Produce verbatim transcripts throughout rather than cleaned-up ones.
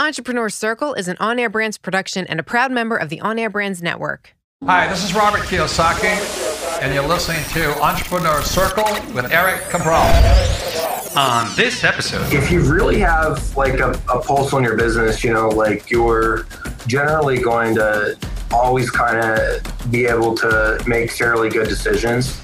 Entrepreneur Circle is an On Air Brands production and a proud member of the On Air Brands network. Hi, this is Robert Kiyosaki, and you're listening to Entrepreneur Circle with Eric Cabral. On this episode, if you really have like a, a pulse on your business, you know, like you're generally going to always kind of be able to make fairly good decisions.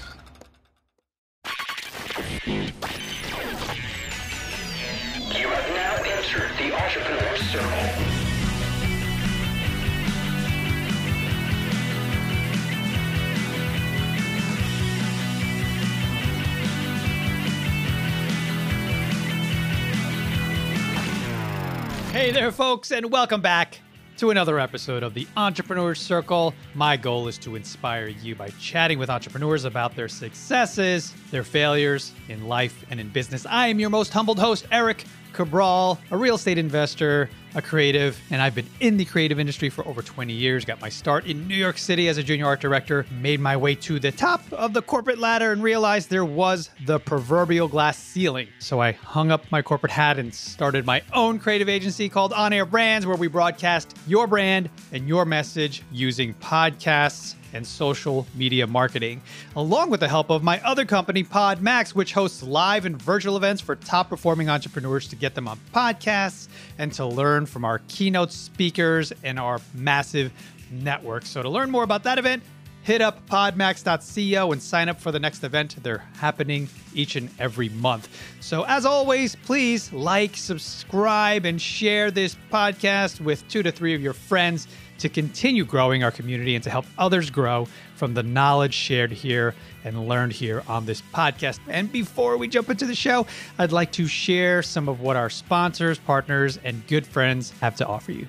Hey there, folks, and welcome back to another episode of the Entrepreneur Circle. My goal is to inspire you by chatting with entrepreneurs about their successes, their failures in life and in business. I am your most humbled host, Eric Cabral, a real estate investor, a creative, and I've been in the creative industry for over twenty years. Got my start in New York City as a junior art director, made my way to the top of the corporate ladder and realized there was the proverbial glass ceiling. So I hung up my corporate hat and started my own creative agency called On Air Brands, where we broadcast your brand and your message using podcasts and social media marketing, along with the help of my other company, PodMax, which hosts live and virtual events for top-performing entrepreneurs to get them on podcasts and to learn from our keynote speakers and our massive network. So to learn more about that event, hit up podmax dot co and sign up for the next event. They're happening each and every month. So as always, please like, subscribe, and share this podcast with two to three of your friends to continue growing our community and to help others grow from the knowledge shared here and learned here on this podcast. And before we jump into the show, I'd like to share some of what our sponsors, partners, and good friends have to offer you.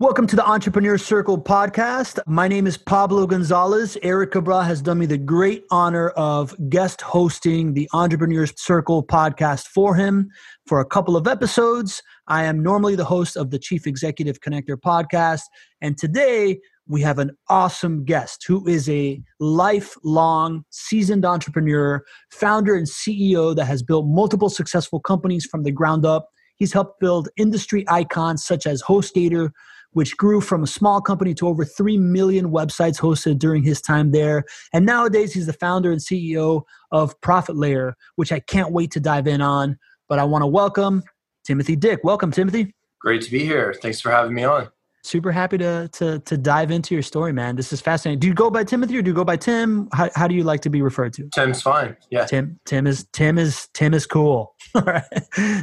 Welcome to the Entrepreneur Circle podcast. My name is Pablo Gonzalez. Eric Cabral has done me the great honor of guest hosting the Entrepreneur Circle podcast for him for a couple of episodes. I am normally the host of the Chief Executive Connector podcast. And today we have an awesome guest who is a lifelong seasoned entrepreneur, founder and C E O that has built multiple successful companies from the ground up. He's helped build industry icons such as HostGator, which grew from a small company to over three million websites hosted during his time there. And nowadays, he's the founder and C E O of ProfitLayer, which I can't wait to dive in on. But I want to welcome Timothy Dick. Welcome, Timothy. Great to be here. Thanks for having me on. Super happy to to, to dive into your story, man. This is fascinating. Do you go by Timothy or do you go by Tim? How, how do you like to be referred to? Tim's fine. Yeah. Tim. Tim is Tim is Tim is cool. All right.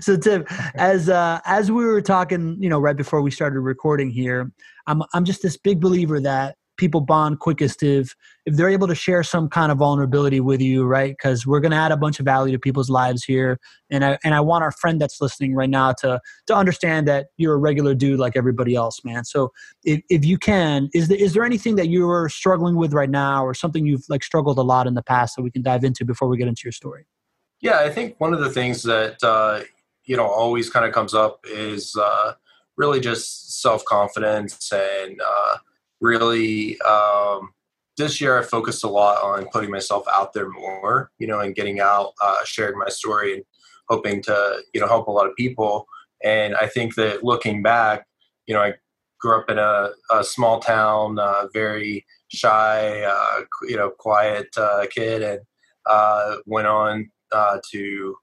So Tim, as uh, as we were talking, you know, right before we started recording here, I'm I'm just this big believer that people bond quickest if if they're able to share some kind of vulnerability with you, right? Because we're going to add a bunch of value to people's lives here, and I and I want our friend that's listening right now to to understand that you're a regular dude like everybody else, man. So if if you can, is there is there anything that you're struggling with right now, or something you've like struggled a lot in the past that we can dive into before we get into your story? Yeah, I think one of the things that uh, you know always kind of comes up is uh, really just self-confidence, and uh, really um, this year I focused a lot on putting myself out there more, you know, and getting out, uh, sharing my story, and hoping to you know help a lot of people. And I think that looking back, you know, I grew up in a, a small town, uh, very shy, uh, you know, quiet uh, kid, and uh, went on. Uh, to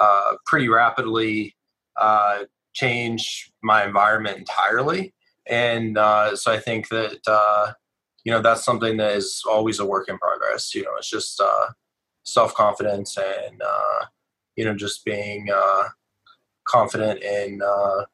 uh, pretty rapidly uh, change my environment entirely. And uh, so I think that, uh, you know, that's something that is always a work in progress. You know, it's just uh, self-confidence and, uh, you know, just being uh, confident in uh,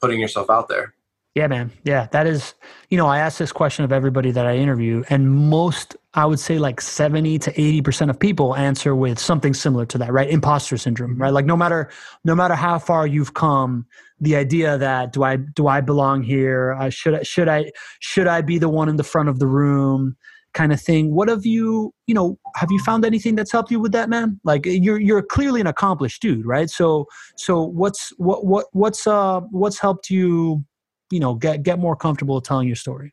putting yourself out there. Yeah, man. Yeah, that is, you know, I ask this question of everybody that I interview, and most, I would say like seventy to eighty percent of people answer with something similar to that, right? Imposter syndrome, right? Like no matter, no matter how far you've come, the idea that do I, do I belong here? Uh, should I, should I, should I be the one in the front of the room kind of thing? What have you, you know, have you found anything that's helped you with that, man? Like you're, you're clearly an accomplished dude, right? So, so what's, what, what, what's, uh, what's helped you, you know, get, get more comfortable telling your story?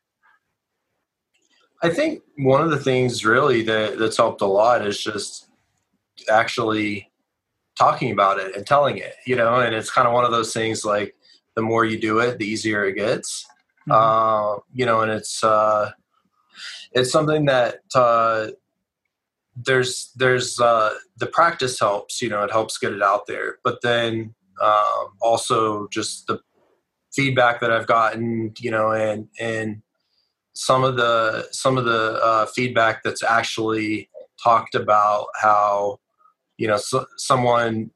I think one of the things really that, that's helped a lot is just actually talking about it and telling it, you know, and it's kind of one of those things like the more you do it, the easier it gets, mm-hmm. uh, you know, and it's, uh, it's something that uh, there's, there's uh, the practice helps, you know, it helps get it out there, but then um, also just the feedback that I've gotten, you know, and, and some of the, some of the uh, feedback that's actually talked about how, you know, so, someone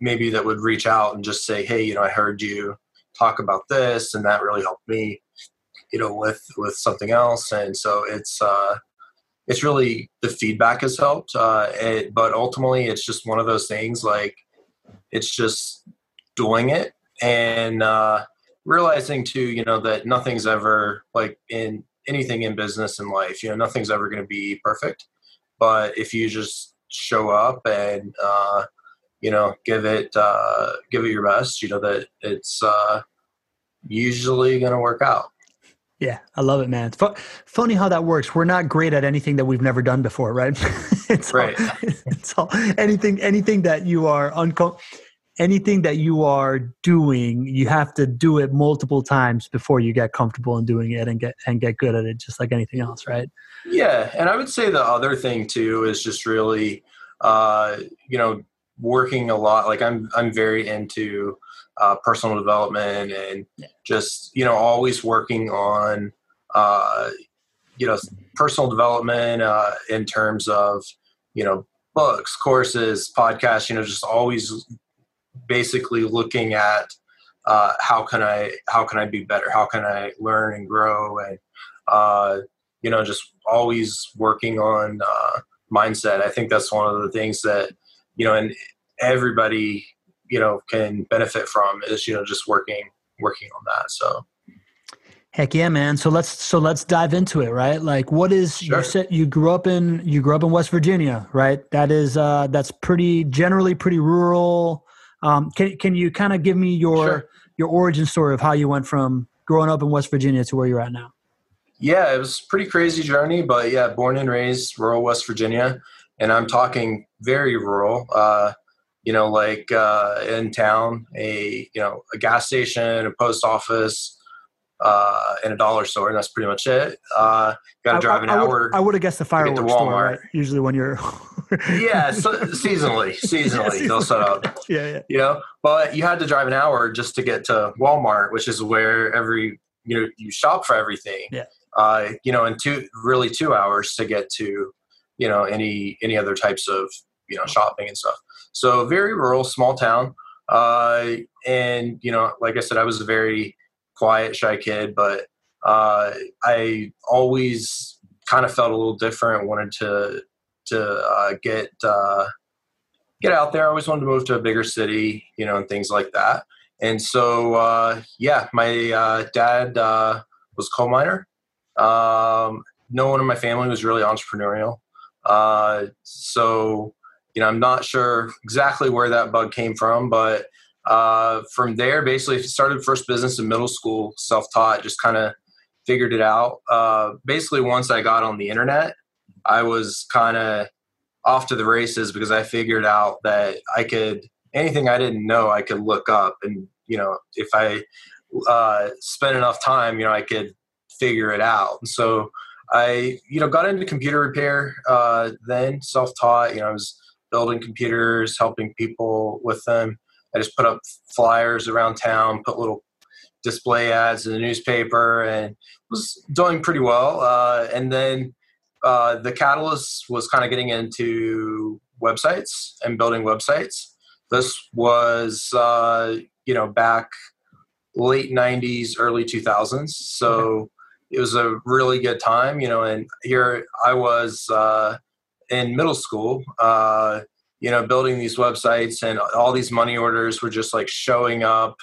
maybe that would reach out and just say, hey, you know, I heard you talk about this and that really helped me, you know, with, with something else. And so it's, uh, it's really the feedback has helped. Uh, it, but ultimately it's just one of those things, like it's just doing it and, uh, realizing too, you know, that nothing's ever like in anything in business and life, you know, nothing's ever going to be perfect, but if you just show up and, uh, you know, give it, uh, give it your best, you know, that it's, uh, usually going to work out. Yeah. I love it, man. It's fu- funny how that works. We're not great at anything that we've never done before, right? it's right. All, it's all anything, anything that you are uncomfortable. Anything that you are doing, you have to do it multiple times before you get comfortable in doing it and get and get good at it, just like anything else, right? Yeah, and I would say the other thing too is just really, uh, you know, working a lot. Like I'm, I'm very into uh, personal development and just you know always working on, uh, you know, personal development uh, in terms of you know books, courses, podcasts. You know, just always. Basically looking at uh, how can I how can I be better? How can I learn and grow? And uh, you know, just always working on uh, mindset. I think that's one of the things that you know, and everybody you know can benefit from is you know just working working on that. So. Heck yeah, man. So let's, so let's dive into it, right? Like what is, sure. you said you grew up in, you grew up in West Virginia, right? That is, uh, that's pretty generally pretty rural. Um, can can you kind of give me your sure. your origin story of how you went from growing up in West Virginia to where you're at now? Yeah, it was a pretty crazy journey, but yeah, born and raised rural West Virginia, and I'm talking very rural. Uh, you know, like uh, in town, a you know a gas station, a post office, uh, and a dollar store, and that's pretty much it. Uh, got to drive I, I, an I hour. Would, I would have guessed the fireworks store, right? Usually when you're. yeah, so, seasonally, seasonally, yeah, seasonally they'll set up. Yeah, yeah, you know. But you had to drive an hour just to get to Walmart, which is where every you know you shop for everything. Yeah, uh, you know, and two really two hours to get to you know any any other types of you know shopping and stuff. So very rural, small town, uh, and you know, like I said, I was a very quiet, shy kid, but uh, I always kind of felt a little different. Wanted to. to uh, get uh, get out there. I always wanted to move to a bigger city, you know, and things like that. And so, uh, yeah, my uh, dad uh, was a coal miner. Um, no one in my family was really entrepreneurial. Uh, so, you know, I'm not sure exactly where that bug came from, but uh, from there, basically started first business in middle school, self-taught, just kind of figured it out. Uh, basically, once I got on the internet, I was kind of off to the races because I figured out that I could, anything I didn't know, I could look up and, you know, if I uh, spent enough time, you know, I could figure it out. And so I, you know, got into computer repair uh, then self-taught, you know, I was building computers, helping people with them. I just put up flyers around town, put little display ads in the newspaper, and was doing pretty well. Uh, and then uh, the catalyst was kind of getting into websites and building websites. This was, uh, you know, back late nineties, early two thousands. So okay. It was a really good time, you know, and here I was uh, in middle school, uh, you know, building these websites, and all these money orders were just like showing up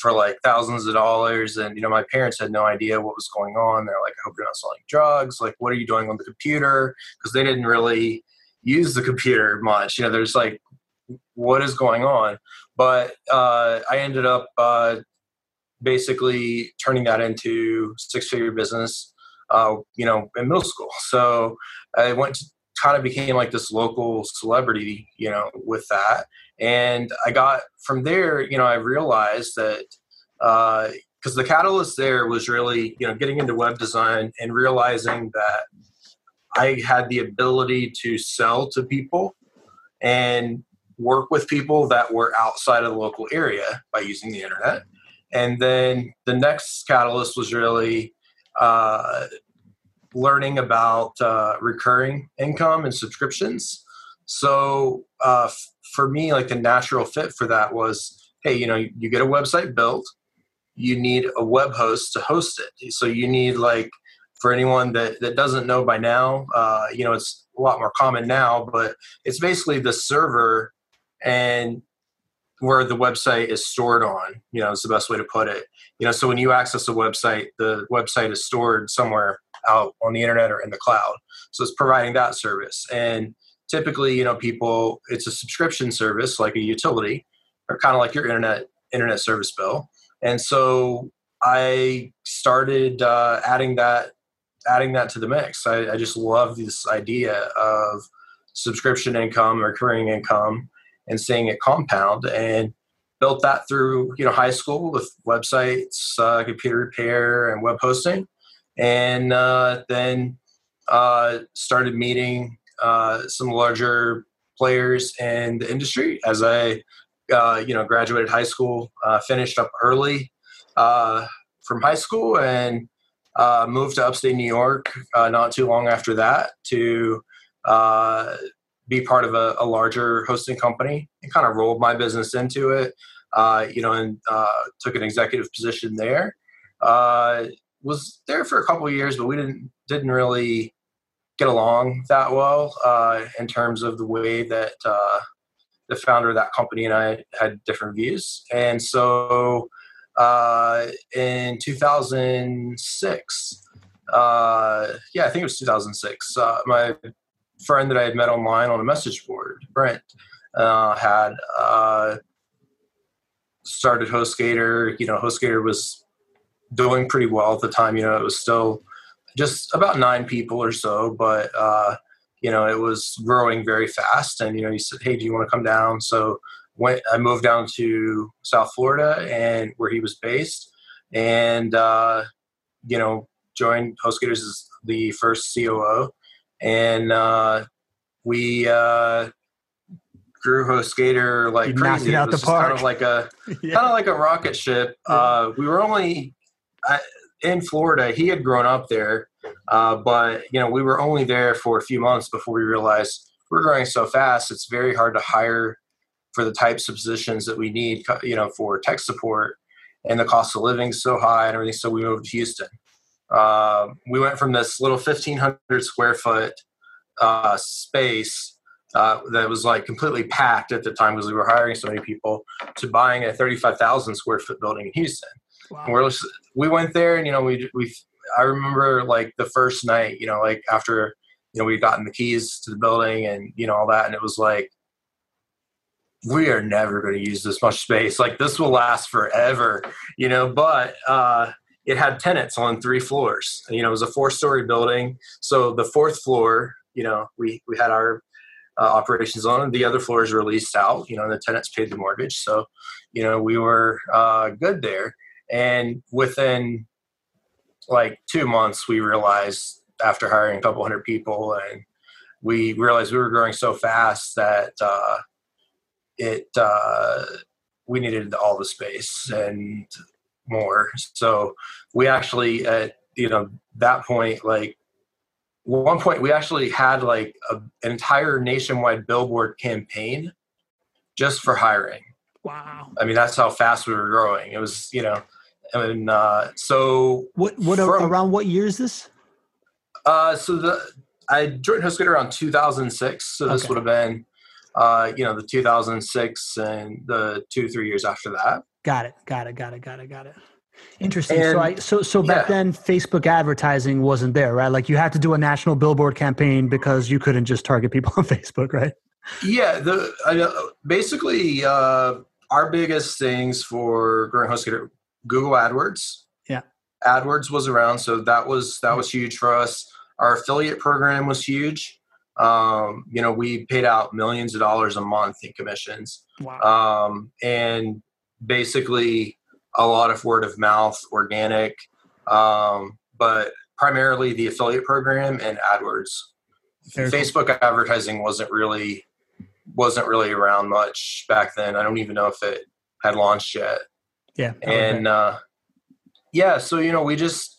for like thousands of dollars. And, you know, my parents had no idea what was going on. They're like, I hope you're not selling drugs. Like, what are you doing on the computer? Because they didn't really use the computer much. You know, there's like, what is going on? But uh, I ended up uh, basically turning that into six-figure business, uh, you know, in middle school. So I went to, kind of became like this local celebrity, you know, with that. And I got from there, you know, I realized that uh, because the catalyst there was really, you know, getting into web design and realizing that I had the ability to sell to people and work with people that were outside of the local area by using the internet. And then the next catalyst was really uh, learning about uh, recurring income and subscriptions. So uh, f- for me, like the natural fit for that was, hey, you know, you get a website built, you need a web host to host it. So you need like, for anyone that, that doesn't know by now, uh, you know, it's a lot more common now, but it's basically the server and where the website is stored on, you know, is the best way to put it. You know, so when you access a website, the website is stored somewhere out on the internet or in the cloud. So it's providing that service. And typically, you know, people, it's a subscription service, like a utility, or kind of like your internet internet service bill. And so I started uh, adding that adding that to the mix. I, I just love this idea of subscription income, recurring income, and seeing it compound, and built that through, you know, high school with websites, uh, computer repair, and web hosting. And uh, then uh, started meeting uh, some larger players in the industry as I, uh, you know, graduated high school, uh, finished up early uh, from high school, and uh, moved to upstate New York uh, not too long after that to uh, be part of a, a larger hosting company, and kind of rolled my business into it, uh, you know, and uh, took an executive position there. Uh, was there for a couple of years, but we didn't didn't really get along that well uh, in terms of the way that uh, the founder of that company and I had different views. And so uh, in two thousand six, uh, yeah, I think it was two thousand six, uh, my friend that I had met online on a message board, Brent, uh, had uh, started HostGator. You know, HostGator was doing pretty well at the time. You know, it was still just about nine people or so, but, uh, you know, it was growing very fast. And, you know, he said, hey, do you want to come down? So went, I moved down to South Florida, and where he was based, and, uh, you know, joined HostGator as the first C O O. And, uh, we, uh, grew HostGator like crazy. It was just kind of like a, yeah. kind of like a rocket ship. Yeah. Uh, we were only, I, in Florida, he had grown up there, uh, but you know, we were only there for a few months before we realized we're growing so fast. It's very hard to hire for the types of positions that we need, you know, for tech support, and the cost of living is so high and everything. So we moved to Houston. Uh, we went from this little fifteen hundred square foot uh, space uh, that was like completely packed at the time because we were hiring so many people, to buying a thirty-five thousand square foot building in Houston. Wow. And we're, we went there, and, you know, we, we, I remember like the first night, you know, like after, you know, we'd gotten the keys to the building and, you know, all that. And it was like, we are never going to use this much space. Like, this will last forever, you know, but, uh, it had tenants on three floors, and, you know, it was a four story building. So the fourth floor, you know, we, we had our uh, operations on, and the other floors were leased out, you know, and the tenants paid the mortgage. So, you know, we were, uh, good there. And within like two months, we realized, after hiring a couple hundred people, and we realized we were growing so fast that uh, it uh, we needed all the space and more. So we actually, at you know, that point, like one point we actually had like a, an entire nationwide billboard campaign just for hiring. Wow. I mean, that's how fast we were growing. It was, you know, and uh, so what, what from, around what year is this? Uh, so the, I joined HostGator around two thousand six. So this okay. would have been, uh, you know, the two thousand six and the two, three years after that. Got it. Got it. Got it. Got it. Got it. Interesting. And so I, so, so back yeah. then Facebook advertising wasn't there, right? Like you had to do a national billboard campaign because you couldn't just target people on Facebook, right? Yeah. The, I, basically, uh, our biggest things for growing HostGator, Google AdWords. Yeah. AdWords was around. So that was, that was huge for us. Our affiliate program was huge. Um, you know, we paid out millions of dollars a month in commissions. Wow. Um, and basically a lot of word of mouth, organic, um, but primarily the affiliate program and AdWords. Fair. Facebook advertising wasn't really, wasn't really around much back then. I don't even know if it had launched yet. Yeah. And, uh, yeah, so, you know, we just,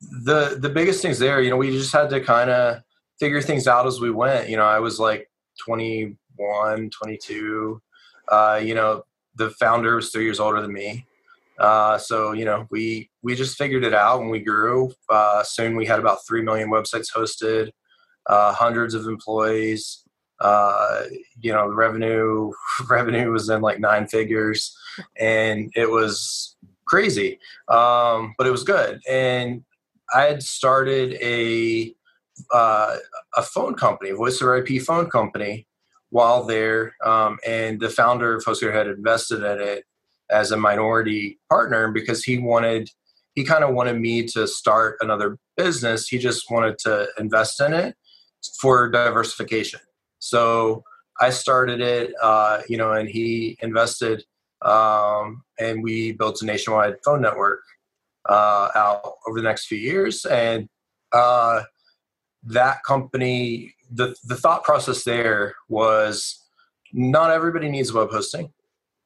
the, the biggest things there, you know, we just had to kind of figure things out as we went. You know, I was like twenty-one, twenty-two, uh, you know, the founder was three years older than me. Uh, so, you know, we, we just figured it out and we grew. Uh, soon we had about three million websites hosted, uh, hundreds of employees, uh, you know, revenue, revenue was in like nine figures and it was crazy. Um, but it was good. And I had started a, uh, a phone company, voice over I P phone company while there. Um, and the founder of HostGator had invested in it as a minority partner because he wanted, he kind of wanted me to start another business. He just wanted to invest in it for diversification. So I started it, uh, you know, and he invested, um, and we built a nationwide phone network uh, out over the next few years. And uh, that company, the, the thought process there was not everybody needs web hosting.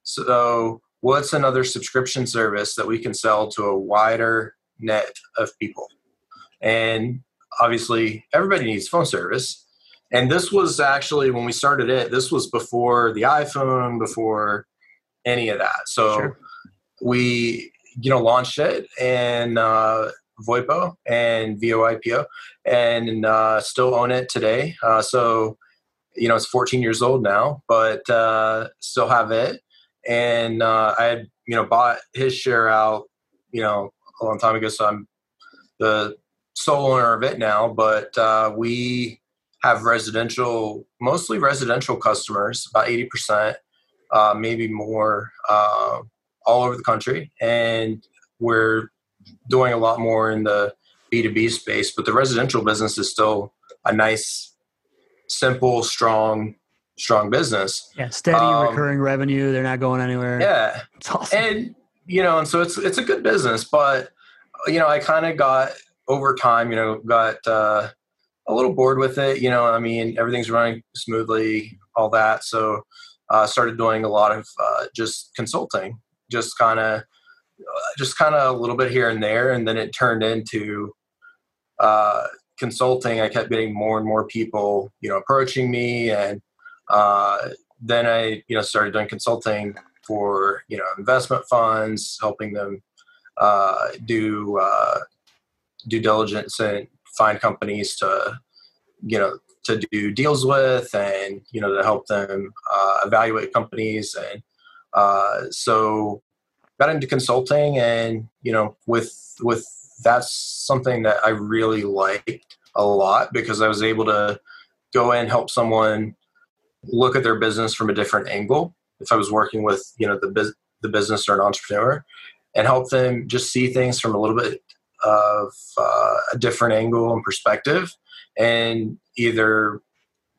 So what's another subscription service that we can sell to a wider net of people? And obviously everybody needs phone service. And this was actually, when we started it, this was before the iPhone, before any of that. So sure. we, you know, launched it and uh, VoIPO and VoIPO and uh, still own it today. Uh, so, you know, it's fourteen years old now, but uh, still have it. And uh, I had, you know, bought his share out, you know, a long time ago. So I'm the sole owner of it now, but uh, we have residential, mostly residential customers, about eighty percent. Uh, maybe more, uh, all over the country. And we're doing a lot more in the B two B space, but the residential business is still a nice, simple, strong, strong business. Yeah. Steady um, recurring revenue. They're not going anywhere. Yeah. It's awesome. And, you know, and so it's, it's a good business, but you know, I kind of got over time, you know, got, uh, a little bored with it. You know, I mean, everything's running smoothly, all that. So, Uh, started doing a lot of uh, just consulting, just kind of, uh, just kind of a little bit here and there, and then it turned into uh, consulting. I kept getting more and more people, you know, approaching me, and uh, then I, you know, started doing consulting for, you know, investment funds, helping them uh, do uh, due diligence and find companies to, you know, to do deals with and, you know, to help them uh, evaluate companies. And uh, so got into consulting and, you know, with, with that's something that I really liked a lot because I was able to go in, help someone look at their business from a different angle. If I was working with, you know, the, bus- the business or an entrepreneur and help them just see things from a little bit of uh, a different angle and perspective and either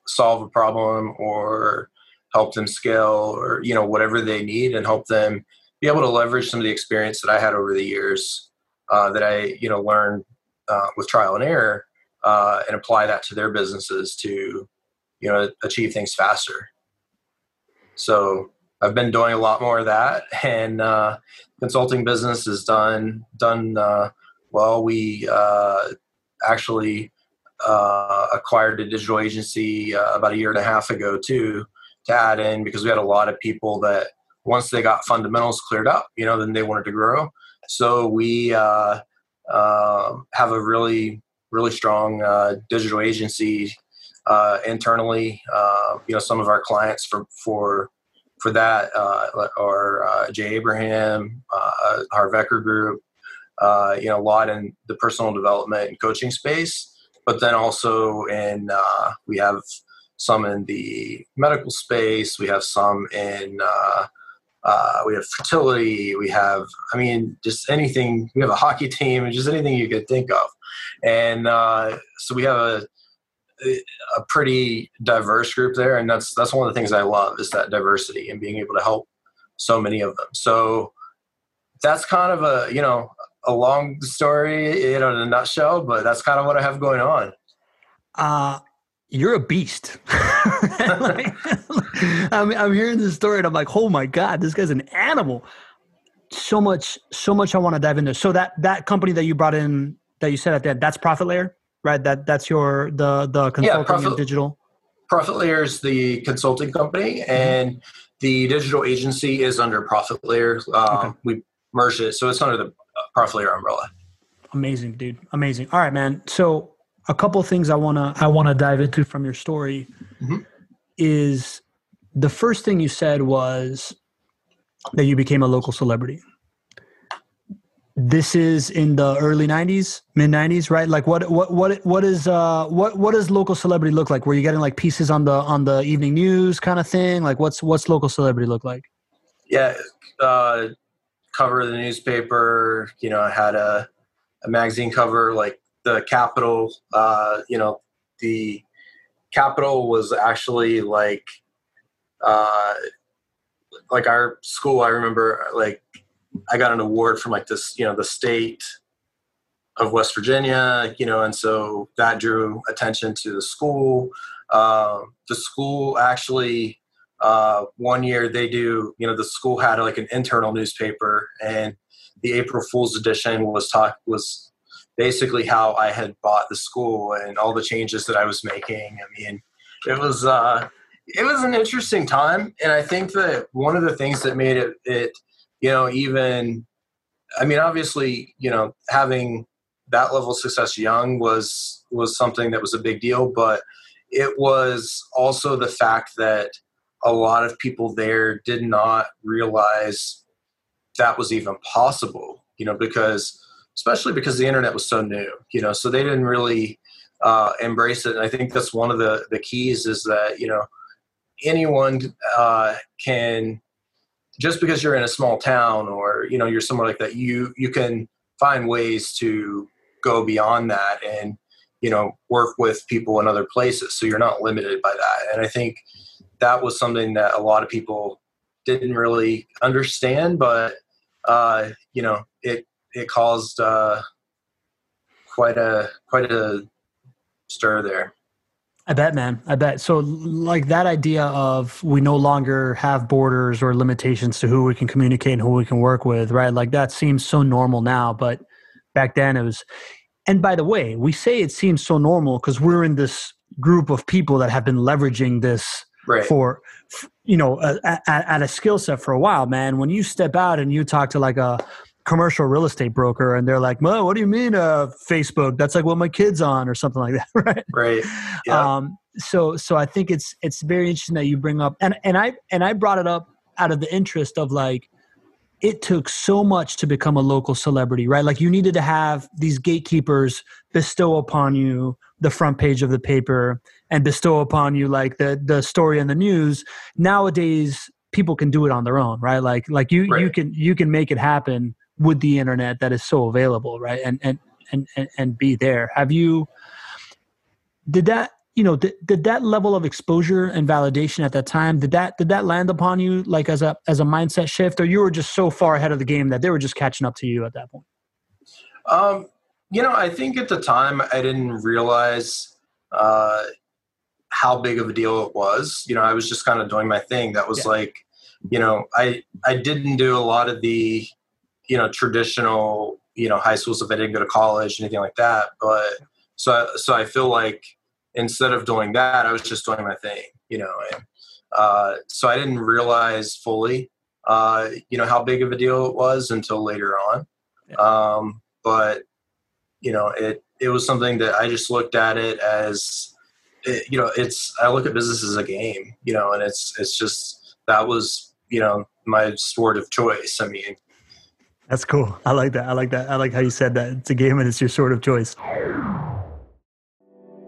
solve a problem or help them scale or, you know, whatever they need and help them be able to leverage some of the experience that I had over the years uh, that I, you know, learned uh, with trial and error uh, and apply that to their businesses to, you know, achieve things faster. So I've been doing a lot more of that, and uh, consulting business has done done uh, well. We uh, actually uh, acquired a digital agency uh, about a year and a half ago too, to add in, because we had a lot of people that once they got fundamentals cleared up, you know, then they wanted to grow. So we uh, uh, have a really really strong uh, digital agency uh, internally. Uh, you know, some of our clients for for For that, uh, or uh, Jay Abraham, uh, Harv Ecker group, uh, you know, a lot in the personal development and coaching space, but then also in uh, we have some in the medical space, we have some in uh, uh, we have fertility, we have, I mean, just anything. We have a hockey team, and just anything you could think of, and uh, so we have a. a pretty diverse group there. And that's, that's one of the things I love, is that diversity and being able to help so many of them. So that's kind of a, you know, a long story, you know, in a nutshell, but that's kind of what I have going on. Uh, you're a beast. like, I'm, I'm hearing this story and I'm like, oh my God, this guy's an animal. So much, so much I want to dive into. So that, that company that you brought in, that you said at that, that's ProfitLayer? Right, that that's your the the consulting yeah, Profit, and digital. ProfitLayer is the consulting company, and mm-hmm. the digital agency is under ProfitLayer. Um, okay. We merged it, so it's under the ProfitLayer umbrella. Amazing, dude! Amazing. All right, man. So a couple of things I wanna I wanna dive into from your story mm-hmm. is the first thing you said was that you became a local celebrity. This is in the early nineties, mid nineties, right? Like what, what, what, what is, uh, what, what does local celebrity look like? Were you getting like pieces on the, on the evening news kind of thing? Like what's, what's local celebrity look like? Yeah. Uh, cover of the newspaper, you know, I had a, a magazine cover, like the Capitol, uh, you know, the Capitol was actually like, uh, like our school. I remember like, I got an award from like this, you know, the state of West Virginia, you know, and so that drew attention to the school. Uh, the school actually, uh, one year they do, you know, the school had like an internal newspaper, and the April Fool's edition was talk was basically how I had bought the school and all the changes that I was making. I mean, it was, uh, it was an interesting time. And I think that one of the things that made it, it, you know, even, I mean, obviously, you know, having that level of success young was, was something that was a big deal, but it was also the fact that a lot of people there did not realize that was even possible, you know, because, especially because the internet was so new, you know, so they didn't really uh, embrace it. And I think that's one of the, the keys is that, you know, anyone uh, can, just because you're in a small town or, you know, you're somewhere like that, you, you can find ways to go beyond that and, you know, work with people in other places. So you're not limited by that. And I think that was something that a lot of people didn't really understand, but, uh, you know, it, it caused, uh, quite a, quite a stir there. I bet, man. I bet. So like that idea of we no longer have borders or limitations to who we can communicate and who we can work with, right? Like that seems so normal now, but back then it was, and by the way, we say it seems so normal because we're in this group of people that have been leveraging this right. for, you know, at, at a skill set for a while, man. When you step out and you talk to like a commercial real estate broker and they're like, Mo, what do you mean uh Facebook? That's like what my kid's on or something like that, right? Right. Yeah. Um so so I think it's it's very interesting that you bring up and and I and I brought it up out of the interest of like it took so much to become a local celebrity, right? Like you needed to have these gatekeepers bestow upon you the front page of the paper and bestow upon you like the the story in the news. Nowadays people can do it on their own, right? Like like you right. you can you can make it happen with the internet that is so available, right? And, and, and, and be there. Have you, did that, you know, did, did that level of exposure and validation at that time, did that, did that land upon you like as a, as a mindset shift, or you were just so far ahead of the game that they were just catching up to you at that point? Um, you know, I think at the time I didn't realize uh, how big of a deal it was. You know, I was just kind of doing my thing. That was yeah. like, you know, I, I didn't do a lot of the, you know, traditional, you know, high school stuff. I didn't go to college, anything like that. But so, so I feel like instead of doing that, I was just doing my thing, you know, and, uh, so I didn't realize fully, uh, you know, how big of a deal it was until later on. Yeah. Um, but you know, it, it was something that I just looked at it as, it, you know, it's, I look at business as a game, you know, and it's, it's just, that was, you know, my sport of choice. I mean, that's cool. I like that. I like that. I like how you said that. It's a game and it's your sort of choice.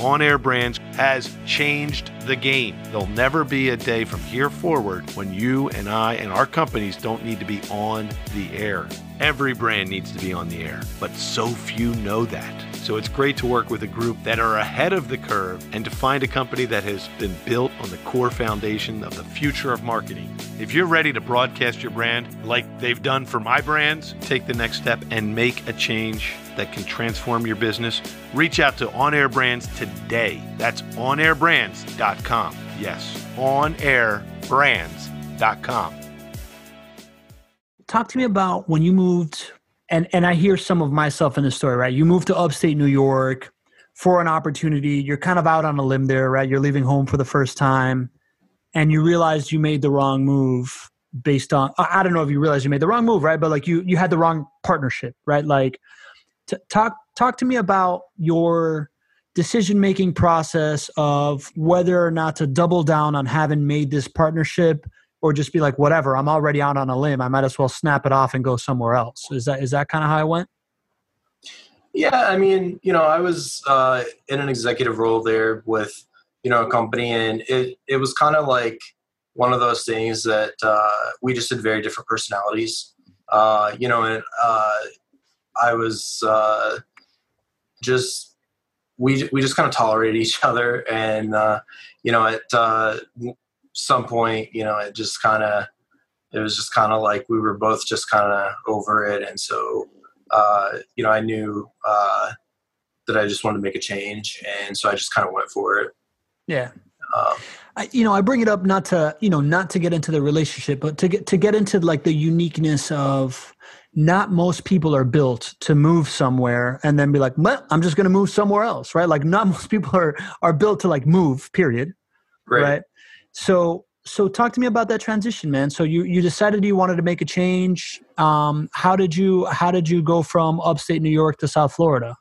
On Air Brands has changed the game. There'll never be a day from here forward when you and I and our companies don't need to be on the air. Every brand needs to be on the air, but so few know that. So it's great to work with a group that are ahead of the curve and to find a company that has been built on the core foundation of the future of marketing. If you're ready to broadcast your brand like they've done for my brands, take the next step and make a change that can transform your business. Reach out to On Air Brands today. That's on air brands dot com. Yes, on air brands dot com. Talk to me about when you moved, and, and I hear some of myself in this story, right? You moved to upstate New York for an opportunity. You're kind of out on a limb there, right? You're leaving home for the first time, and you realized you made the wrong move based on, I don't know if you realized you made the wrong move, right? But like you you had the wrong partnership, right? Like t- talk talk to me about your decision-making process of whether or not to double down on having made this partnership, or just be like, whatever, I'm already out on a limb. I might as well snap it off and go somewhere else. Is that is that kind of how I went? Yeah, I mean, you know, I was uh, in an executive role there with, you know, a company, and it, it was kind of like one of those things that uh, we just had very different personalities. Uh, you know, and uh, I was uh, just, we we just kind of tolerated each other. And, uh, you know, at uh, some point, you know, it just kind of, it was just kind of like we were both just kind of over it. And so, uh, you know, I knew uh, that I just wanted to make a change. And so I just kind of went for it. Yeah. Um, I, you know, I bring it up not to, you know, not to get into the relationship, but to get, to get into like the uniqueness of not most people are built to move somewhere and then be like, well, I'm just going to move somewhere else. Right. Like not most people are, are built to like move, period. Right. Right? So, so talk to me about that transition, man. So you, you decided you wanted to make a change. Um, how did you, how did you go from upstate New York to South Florida?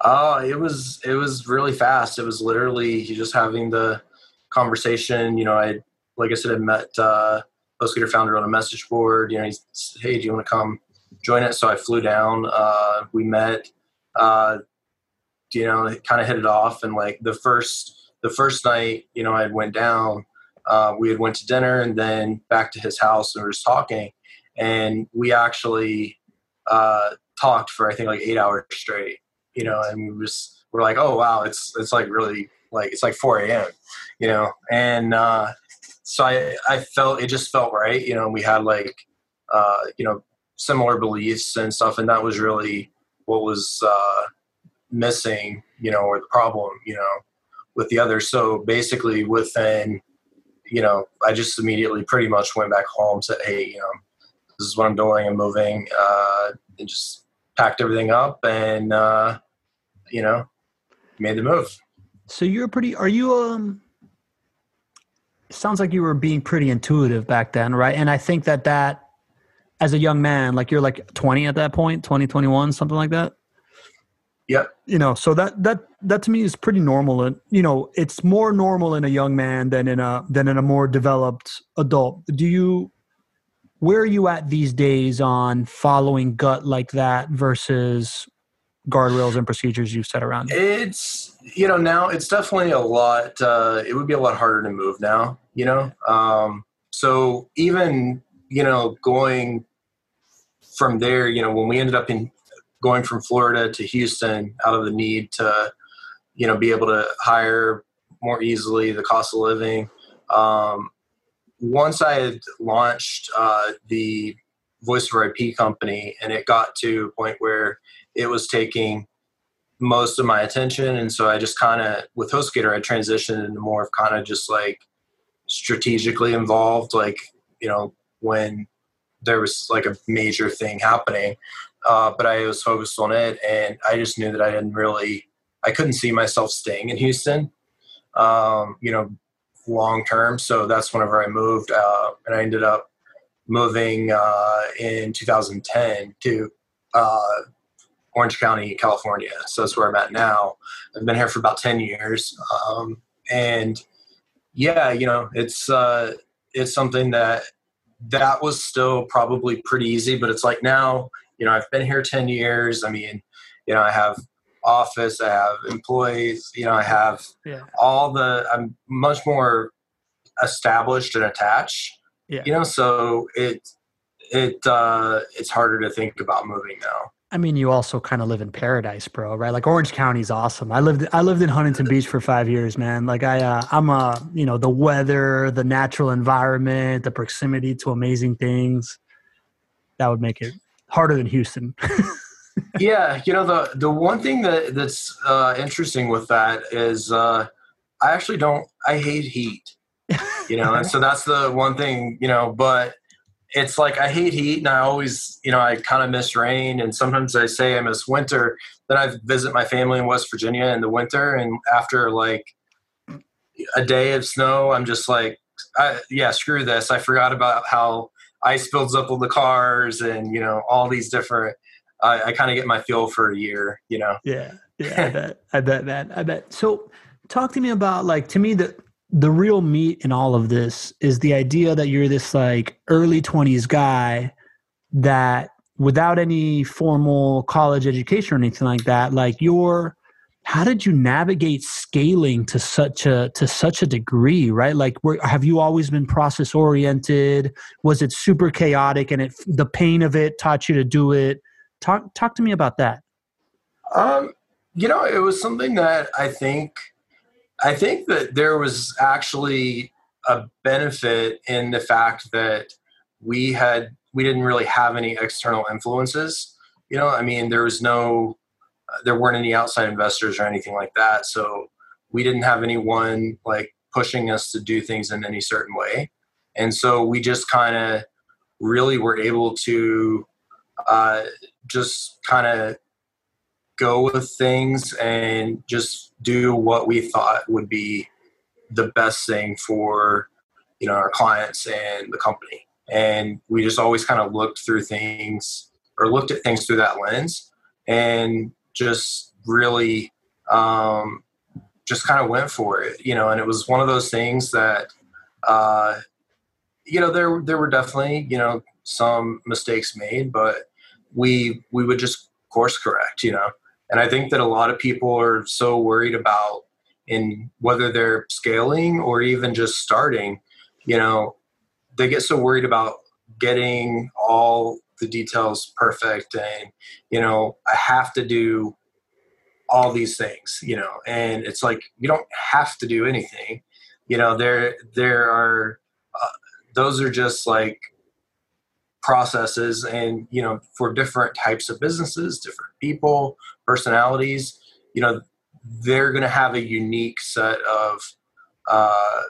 Uh, it was, it was really fast. It was literally just having the conversation. You know, I, like I said, I met, uh, HostGator founder on a message board. You know, he said, hey, do you want to come join it? So I flew down, uh, we met, uh, you know, kind of hit it off. And like the first, The first night, you know, I went down, uh, we had went to dinner and then back to his house and we were just talking. And we actually uh, talked for, I think, like eight hours straight, you know, and we were just, we're like, oh, wow, it's it's like really, like, it's like four a.m., you know. And uh, so I, I felt, it just felt right, you know, we had like, uh, you know, similar beliefs and stuff. And that was really what was uh, missing, you know, or the problem, you know, with the other. So basically within, you know, I just immediately pretty much went back home, said, hey, you know, this is what I'm doing. I'm moving, uh, and just packed everything up and, uh, you know, made the move. So you're pretty, are you, um, sounds like you were being pretty intuitive back then. Right. And I think that that as a young man, like you're like twenty at that point, twenty, twenty-one, something like that. Yeah. You know, so that, that, that to me is pretty normal. And, you know, it's more normal in a young man than in a, than in a more developed adult. Do you, where are you at these days on following gut like that versus guardrails and procedures you've set around it? It's, you know, now it's definitely a lot, uh, it would be a lot harder to move now, you know? Um, so even, you know, going from there, you know, when we ended up in going from Florida to Houston out of the need to, you know, be able to hire more easily, the cost of living. Um, once I had launched uh, the Voice over I P company, and it got to a point where it was taking most of my attention. And so I just kind of, with HostGator, I transitioned into more of kind of just like strategically involved, like, you know, when there was like a major thing happening, uh, but I was focused on it. And I just knew that I didn't really, I couldn't see myself staying in Houston, um, you know, long term. So that's whenever I moved, uh, and I ended up moving uh, in two thousand ten to uh, Orange County, California. So that's where I'm at now. I've been here for about ten years. Um, and yeah, you know, it's uh, it's something that that was still probably pretty easy, but it's like now, you know, I've been here ten years. I mean, you know, I have office, I have employees, you know, I have yeah. all the, I'm much more established and attached. Yeah. You know, so it it uh, it's harder to think about moving now. I mean, you also kind of live in paradise, bro, right? Like Orange County's awesome. I lived I lived in Huntington Beach for five years, man. Like I uh, I'm a you know the weather, the natural environment, the proximity to amazing things. That would make it harder than Houston. Yeah, you know the the one thing that that's uh, interesting with that is uh, I actually don't I hate heat. You know, and so that's the one thing, you know, but it's like, I hate heat and I always, you know, I kind of miss rain. And sometimes I say I miss winter. Then I visit my family in West Virginia in the winter. And after like a day of snow, I'm just like, I, yeah, screw this. I forgot about how ice builds up on the cars and, you know, all these different, I, I kind of get my feel for a year, you know? Yeah. Yeah. I bet. I bet that. I bet. So talk to me about like, to me, the, The real meat in all of this is the idea that you're this like early twenties guy that without any formal college education or anything like that, like you're, how did you navigate scaling to such a, to such a degree, right? Like where, have you always been process oriented? Was it super chaotic and it, the pain of it taught you to do it? Talk, talk to me about that. Um, you know, it was something that I think, I think that there was actually a benefit in the fact that we had, we didn't really have any external influences. You know, I mean, there was no, there weren't any outside investors or anything like that. So we didn't have anyone like pushing us to do things in any certain way. And so we just kind of really were able to uh, just kind of go with things and just do what we thought would be the best thing for, you know, our clients and the company. And we just always kind of looked through things or looked at things through that lens and just really um, just kind of went for it, you know, and it was one of those things that, uh, you know, there, there were definitely, you know, some mistakes made, but we, we would just course correct, you know? And I think that a lot of people are so worried about in whether they're scaling or even just starting, you know, they get so worried about getting all the details perfect. And, you know, I have to do all these things, you know, and it's like, you don't have to do anything, you know, there, there are, uh, those are just like processes and, you know, for different types of businesses, different people, personalities, you know, they're going to have a unique set of uh,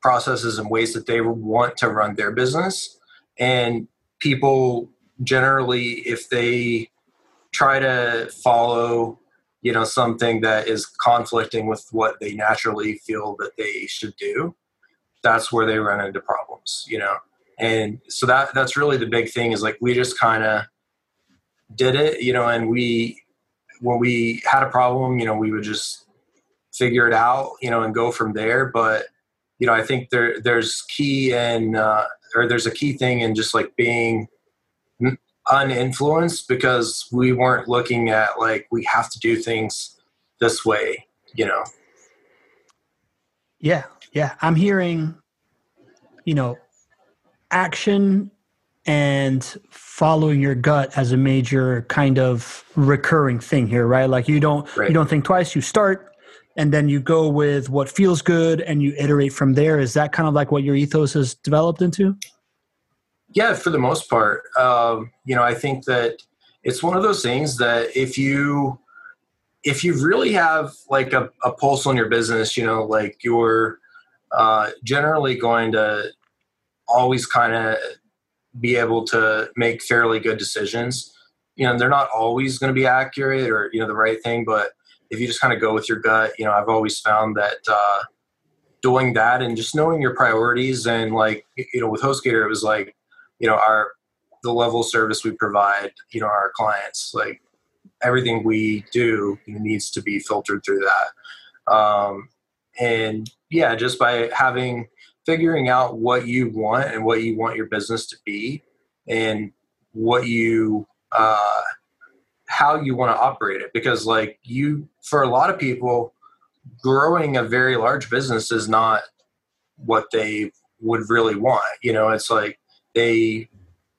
processes and ways that they want to run their business. And people generally, if they try to follow, you know, something that is conflicting with what they naturally feel that they should do, that's where they run into problems, you know? And so that, that's really the big thing is like, we just kind of did it, you know, and we, when we had a problem, you know, we would just figure it out, you know, and go from there. But, you know, I think there, there's key in, uh, or there's a key thing in just like being uninfluenced because we weren't looking at like, we have to do things this way, you know? Yeah. Yeah. I'm hearing, you know, action and following your gut as a major kind of recurring thing here, right? Like you don't, right. you don't think twice, you start and then you go with what feels good and you iterate from there. Is that kind of like what your ethos has developed into? Yeah, for the most part. Um, you know, I think that it's one of those things that if you, if you really have like a, a pulse on your business, you know, like you're uh, generally going to always kind of be able to make fairly good decisions. You know, they're not always going to be accurate or, you know, the right thing, but if you just kind of go with your gut, you know, I've always found that uh, doing that and just knowing your priorities and like, you know, with HostGator, it was like, you know, our, the level of service we provide, you know, our clients, like everything we do needs to be filtered through that. Um, and yeah, just by having, figuring out what you want and what you want your business to be and what you, uh, how you want to operate it. Because like you, for a lot of people, growing a very large business is not what they would really want. You know, it's like they,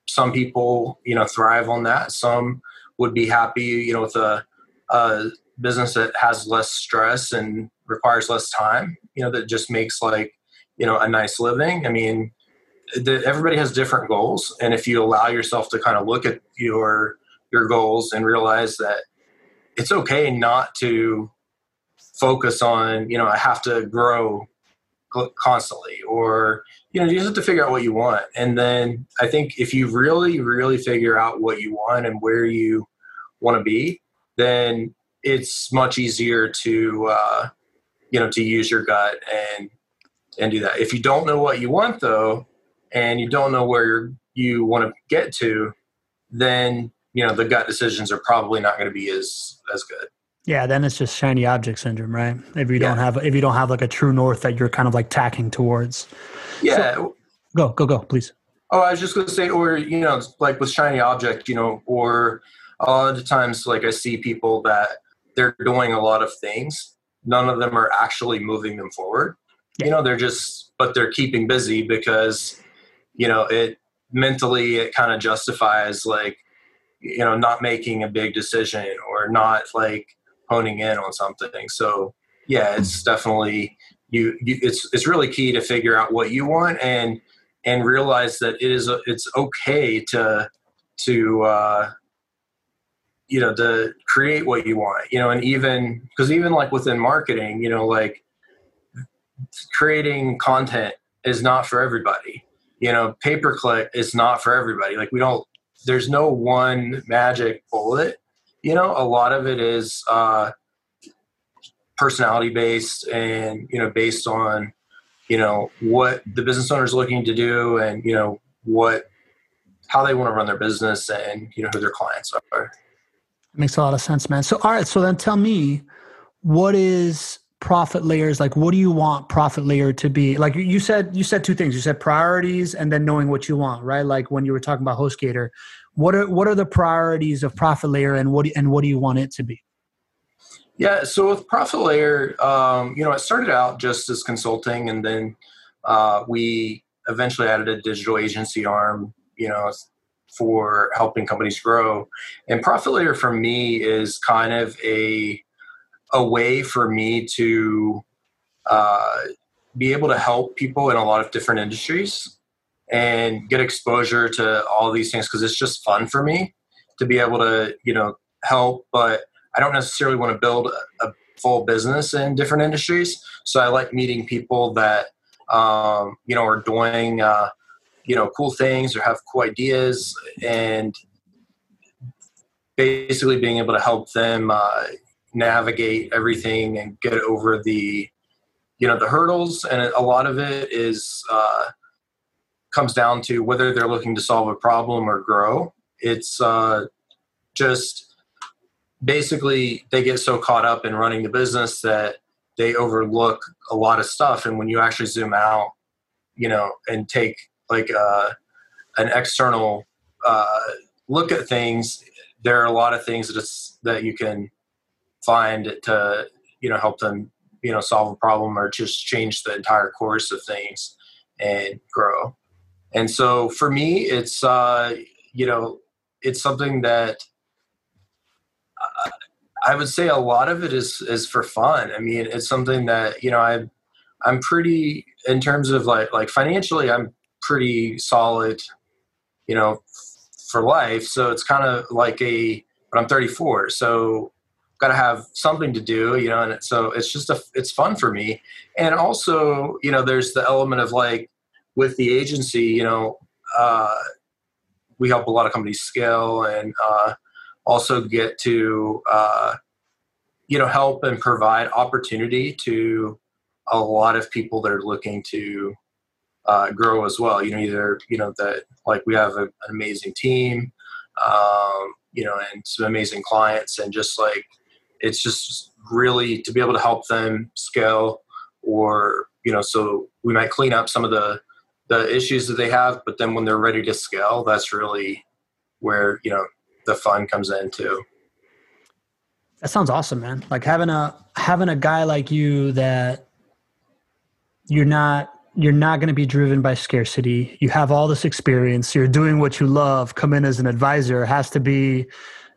some people, you know, thrive on that. Some would be happy, you know, with a, a business that has less stress and requires less time, you know, that just makes like, you know, a nice living. I mean, the, everybody has different goals. And if you allow yourself to kind of look at your, your goals and realize that it's okay not to focus on, you know, I have to grow constantly, or, you know, you just have to figure out what you want. And then I think if you really, really figure out what you want and where you want to be, then it's much easier to, uh, you know, to use your gut and, and do that. If you don't know what you want though, and you don't know where you're, you want to get to, then, you know, the gut decisions are probably not going to be as, as good. Yeah. Then it's just shiny object syndrome, right? If you yeah. don't have, if you don't have like a true north that you're kind of like tacking towards. Yeah. So, go, go, go, please. Oh, I was just going to say, or, you know, like with shiny object, you know, or a lot of times, like I see people that they're doing a lot of things. None of them are actually moving them forward. You know, they're just, but they're keeping busy because, you know, it mentally, it kind of justifies like, you know, not making a big decision or not like honing in on something. So yeah, it's definitely, you, you it's, it's really key to figure out what you want and, and realize that it is, it's okay to, to, uh, you know, to create what you want, you know, and even, cause even like within marketing, you know, like, creating content is not for everybody. You know, pay-per-click is not for everybody. Like we don't, there's no one magic bullet, you know, a lot of it is, uh, personality based and, you know, based on, you know, what the business owner is looking to do and, you know, what, how they want to run their business and, you know, who their clients are. Makes a lot of sense, man. So, all right. So then tell me, what is Profit Layers, like what do you want Profit Layer to be? Like you said, you said two things. You said priorities and then knowing what you want, right? Like when you were talking about HostGator, what are what are the priorities of Profit Layer and what do, and what do you want it to be? Yeah, so with Profit Layer, um, you know, it started out just as consulting, and then uh, we eventually added a digital agency arm, you know, for helping companies grow. And Profit Layer for me is kind of a a way for me to uh, be able to help people in a lot of different industries and get exposure to all these things. Cause it's just fun for me to be able to, you know, help, but I don't necessarily want to build a, a full business in different industries. So I like meeting people that, um, you know, are doing, uh, you know, cool things or have cool ideas and basically being able to help them, uh, navigate everything and get over the, you know, the hurdles. And a lot of it is, uh, comes down to whether they're looking to solve a problem or grow. It's, uh, just basically they get so caught up in running the business that they overlook a lot of stuff. And when you actually zoom out, you know, and take like, uh, an external, uh, look at things, there are a lot of things that it's, that you can find to, you know, help them, you know, solve a problem or just change the entire course of things and grow. And so for me, it's, uh, you know, it's something that uh, I would say a lot of it is, is for fun. I mean, it's something that, you know, I, I'm pretty, in terms of like, like financially, I'm pretty solid, you know, for life. So it's kind of like a, but I'm thirty-four, so got to have something to do, you know, and so it's just a, it's fun for me. And also, you know, there's the element of like with the agency, you know, uh, we help a lot of companies scale and uh, also get to, uh, you know, help and provide opportunity to a lot of people that are looking to uh, grow as well. You know, either, you know, that like we have a, an amazing team, um, you know, and some amazing clients, and just like, it's just really to be able to help them scale, or, you know, so we might clean up some of the, the issues that they have, but then when they're ready to scale, that's really where, you know, the fun comes in too. That sounds awesome, man. Like having a, having a guy like you that you're not, you're not going to be driven by scarcity. You have all this experience. You're doing what you love. Come in as an advisor. It has to be,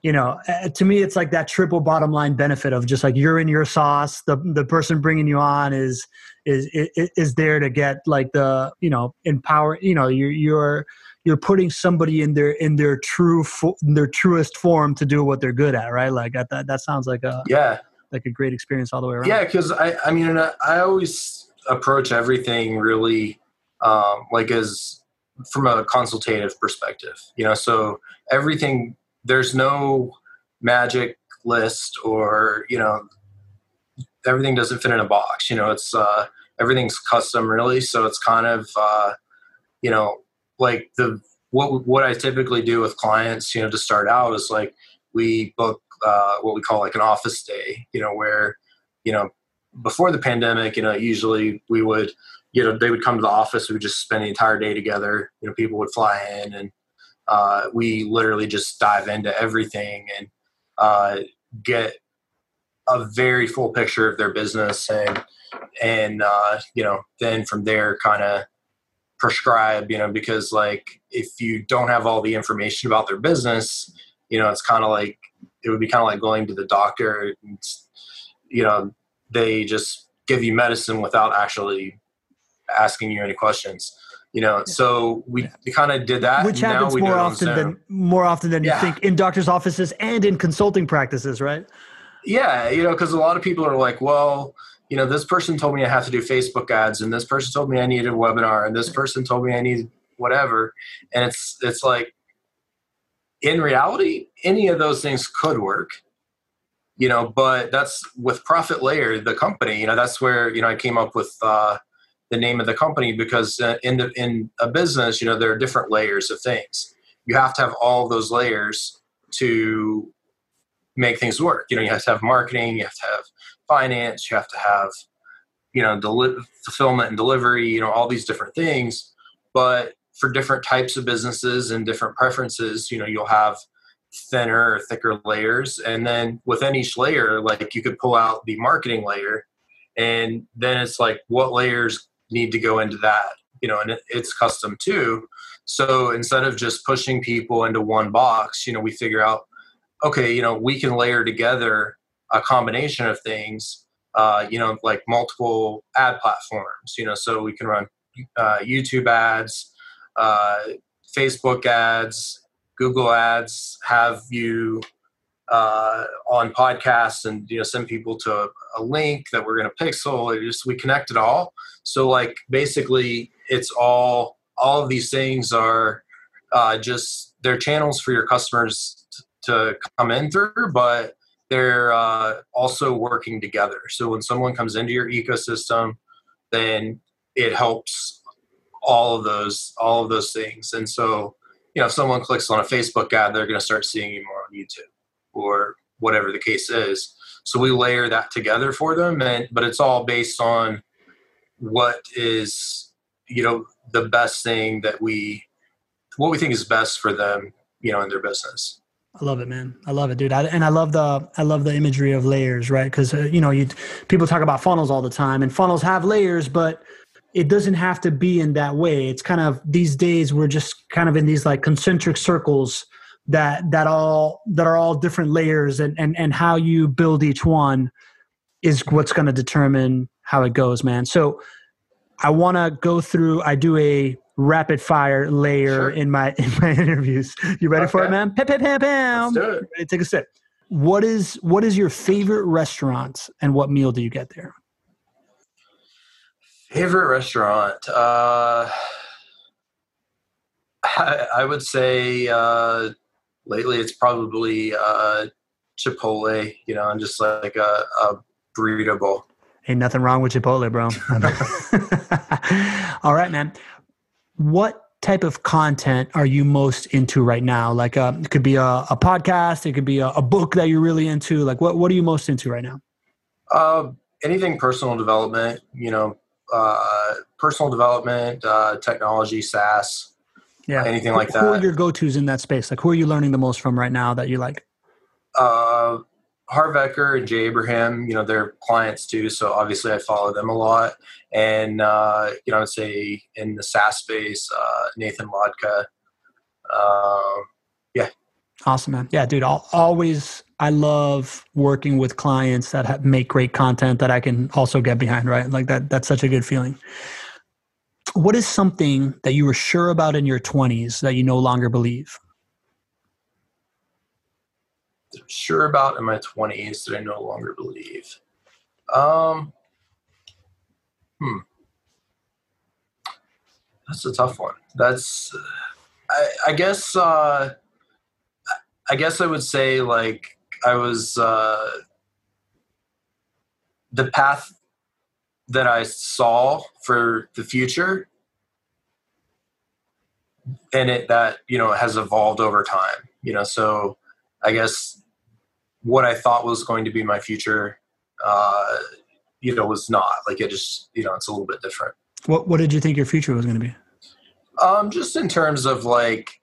you know, to me, it's like that triple bottom line benefit of just like you're in your sauce. The the person bringing you on is is is, is there to get like the, you know, empower. You know, you're you're you're putting somebody in their in their true fo- in their truest form to do what they're good at, right? Like that that sounds like a yeah like a great experience all the way around. Yeah, because I I mean I always approach everything really um, like as from a consultative perspective, you know, so everything, there's no magic list or, you know, everything doesn't fit in a box, you know, it's uh, everything's custom really. So it's kind of, uh, you know, like the, what, what I typically do with clients, you know, to start out is like, we book uh, what we call like an office day, you know, where, you know, before the pandemic, you know, usually we would, you know, they would come to the office. We would just spend the entire day together. You know, people would fly in and uh, we literally just dive into everything and uh, get a very full picture of their business. And, and uh, you know, then from there kind of prescribe, you know, because like if you don't have all the information about their business, you know, it's kind of like, it would be kind of like going to the doctor and, you know, they just give you medicine without actually asking you any questions, you know? Yeah. So we yeah. kind of did that. Which happens now more often than more often than yeah. you think in doctor's offices and in consulting practices, right? Yeah. You know, cause a lot of people are like, well, you know, this person told me I have to do Facebook ads, and this person told me I need a webinar, and this person told me I need whatever. And it's, it's like, in reality, any of those things could work. You know, but that's with ProfitLayer, the company, you know, that's where, you know, I came up with uh, the name of the company, because in the, in a business, you know, there are different layers of things. You have to have all those layers to make things work. You know, you have to have marketing, you have to have finance, you have to have, you know, deli- fulfillment and delivery, you know, all these different things. But for different types of businesses and different preferences, you know, you'll have thinner or thicker layers. And then within each layer, like you could pull out the marketing layer, and then it's like what layers need to go into that, you know, and it, it's custom too. So instead of just pushing people into one box, you know, we figure out, okay, you know, we can layer together a combination of things, uh, you know, like multiple ad platforms, you know, so we can run uh, YouTube ads, uh, Facebook ads, Google ads, have you uh, on podcasts, and, you know, send people to a, a link that we're going to pixel. It just, we connect it all. So like basically it's all, all of these things are uh, just, they're channels for your customers t- to come in through, but they're uh, also working together. So when someone comes into your ecosystem, then it helps all of those, all of those things. And so, you know, if someone clicks on a Facebook ad, they're going to start seeing you more on YouTube or whatever the case is. So we layer that together for them. And, but it's all based on what is, you know, the best thing that we, what we think is best for them, you know, in their business. I love it, man. I love it, dude. I, and I love the, I love the imagery of layers, right? Cause uh, you know, you, people talk about funnels all the time, and funnels have layers, but it doesn't have to be in that way. It's kind of, these days we're just kind of in these like concentric circles that that all that are all different layers, and and and how you build each one is what's going to determine how it goes, man. So I want to go through, I do a rapid fire layer sure. in my in my interviews. You ready okay. for it, man? Pam, pam, pam, pam. Let's do it. Ready, take a sip. What is what is your favorite restaurant, and what meal do you get there? Favorite restaurant? Uh, I, I would say uh, lately it's probably uh, Chipotle, you know, and just like a, a burrito bowl. Ain't nothing wrong with Chipotle, bro. All right, man. What type of content are you most into right now? Like uh, it could be a, a podcast. It could be a, a book that you're really into. Like what, what are you most into right now? Uh, anything personal development, you know, uh, personal development, uh, technology, SaaS, yeah, anything who, like that. Who are your go-tos in that space? Like who are you learning the most from right now that you like? Uh, Harv Ecker and Jay Abraham, you know, they're clients too. So obviously I follow them a lot. And, uh, you know, I would say in the SaaS space, uh, Nathan Lodka. Um, yeah. Awesome, man. Yeah, dude, I'll always, I love working with clients that have, make great content that I can also get behind, right? Like that, that's such a good feeling. What is something that you were sure about in your twenties that you no longer believe? Sure about in my twenties that I no longer believe. Um, hmm, that's a tough one. That's, I, I guess, uh, I guess I would say like I was uh, the path that I saw for the future, and it that you know has evolved over time. You know, so I guess. What I thought was going to be my future, uh, you know, was not. Like it just, you know, it's a little bit different. What What did you think your future was going to be? Um, just in terms of like,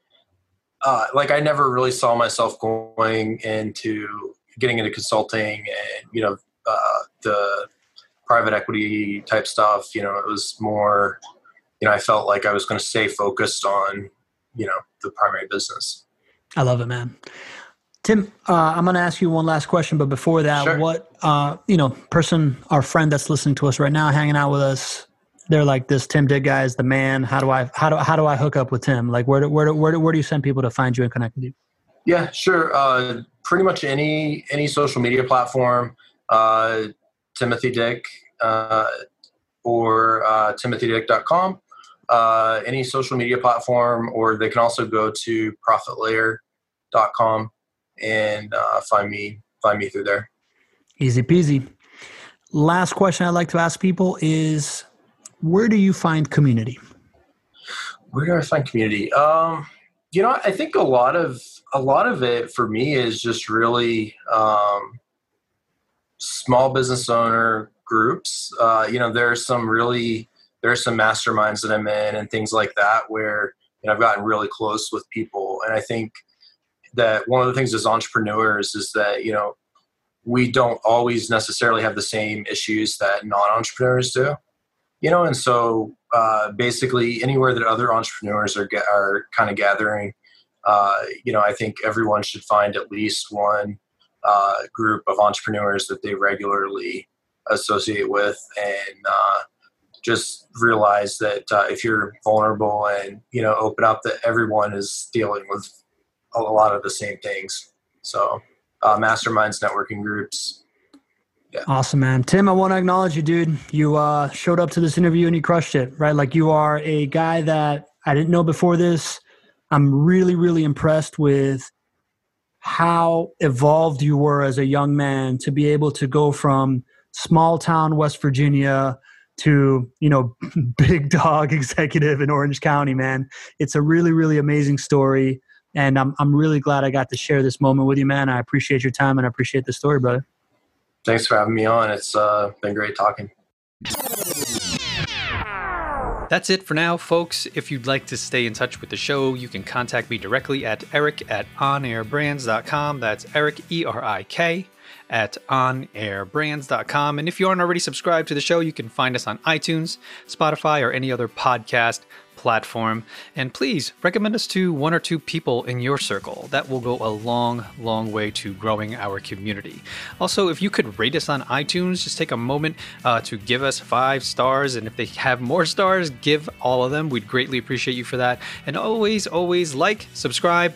uh, like I never really saw myself going into getting into consulting and you know uh, the private equity type stuff. You know, it was more, you know, I felt like I was going to stay focused on, you know, the primary business. I love it, man. Tim, uh, I'm going to ask you one last question, but before that, sure. what, uh, you know, person, our friend that's listening to us right now, hanging out with us, they're like, this Tim Dick guy is the man. How do I, how do, how do I hook up with Tim? Like where do, where do, where do, where do you send people to find you and connect with you? Yeah, sure. Uh, pretty much any, any social media platform, uh, Timothy Dick, uh, or, uh, timothy dick dot com, uh, any social media platform, or they can also go to profit layer dot com. And uh, find me, find me through there. Easy peasy. Last question I like to ask people is, where do you find community? Where do I find community? Um, you know, I think a lot of a lot of it for me is just really um, small business owner groups. Uh, you know, there are some really there are some masterminds that I'm in and things like that where you know, I've gotten really close with people, and I think. That one of the things as entrepreneurs is that, you know, we don't always necessarily have the same issues that non-entrepreneurs do, you know? And so uh, basically anywhere that other entrepreneurs are are kind of gathering, uh, you know, I think everyone should find at least one uh, group of entrepreneurs that they regularly associate with and uh, just realize that uh, if you're vulnerable and, you know, open up, that everyone is dealing with a lot of the same things. So uh, masterminds, networking groups. Yeah. Awesome, man. Tim, I want to acknowledge you, dude. You uh, showed up to this interview and you crushed it, right? Like you are a guy that I didn't know before this. I'm really, really impressed with how evolved you were as a young man to be able to go from small town West Virginia to, you know, big dog executive in Orange County, man. It's a really, really amazing story. And I'm I'm really glad I got to share this moment with you, man. I appreciate your time and I appreciate the story, brother. Thanks for having me on. It's uh, been great talking. That's it for now, folks. If you'd like to stay in touch with the show, you can contact me directly at eric at on air brands dot com. That's Eric, E R I K, at on air brands dot com. And if you aren't already subscribed to the show, you can find us on iTunes, Spotify, or any other podcast platform. And please recommend us to one or two people in your circle. That will go a long, long way to growing our community. Also, if you could rate us on iTunes, just take a moment uh, to give us five stars. And if they have more stars, give all of them. We'd greatly appreciate you for that. And always, always like, subscribe,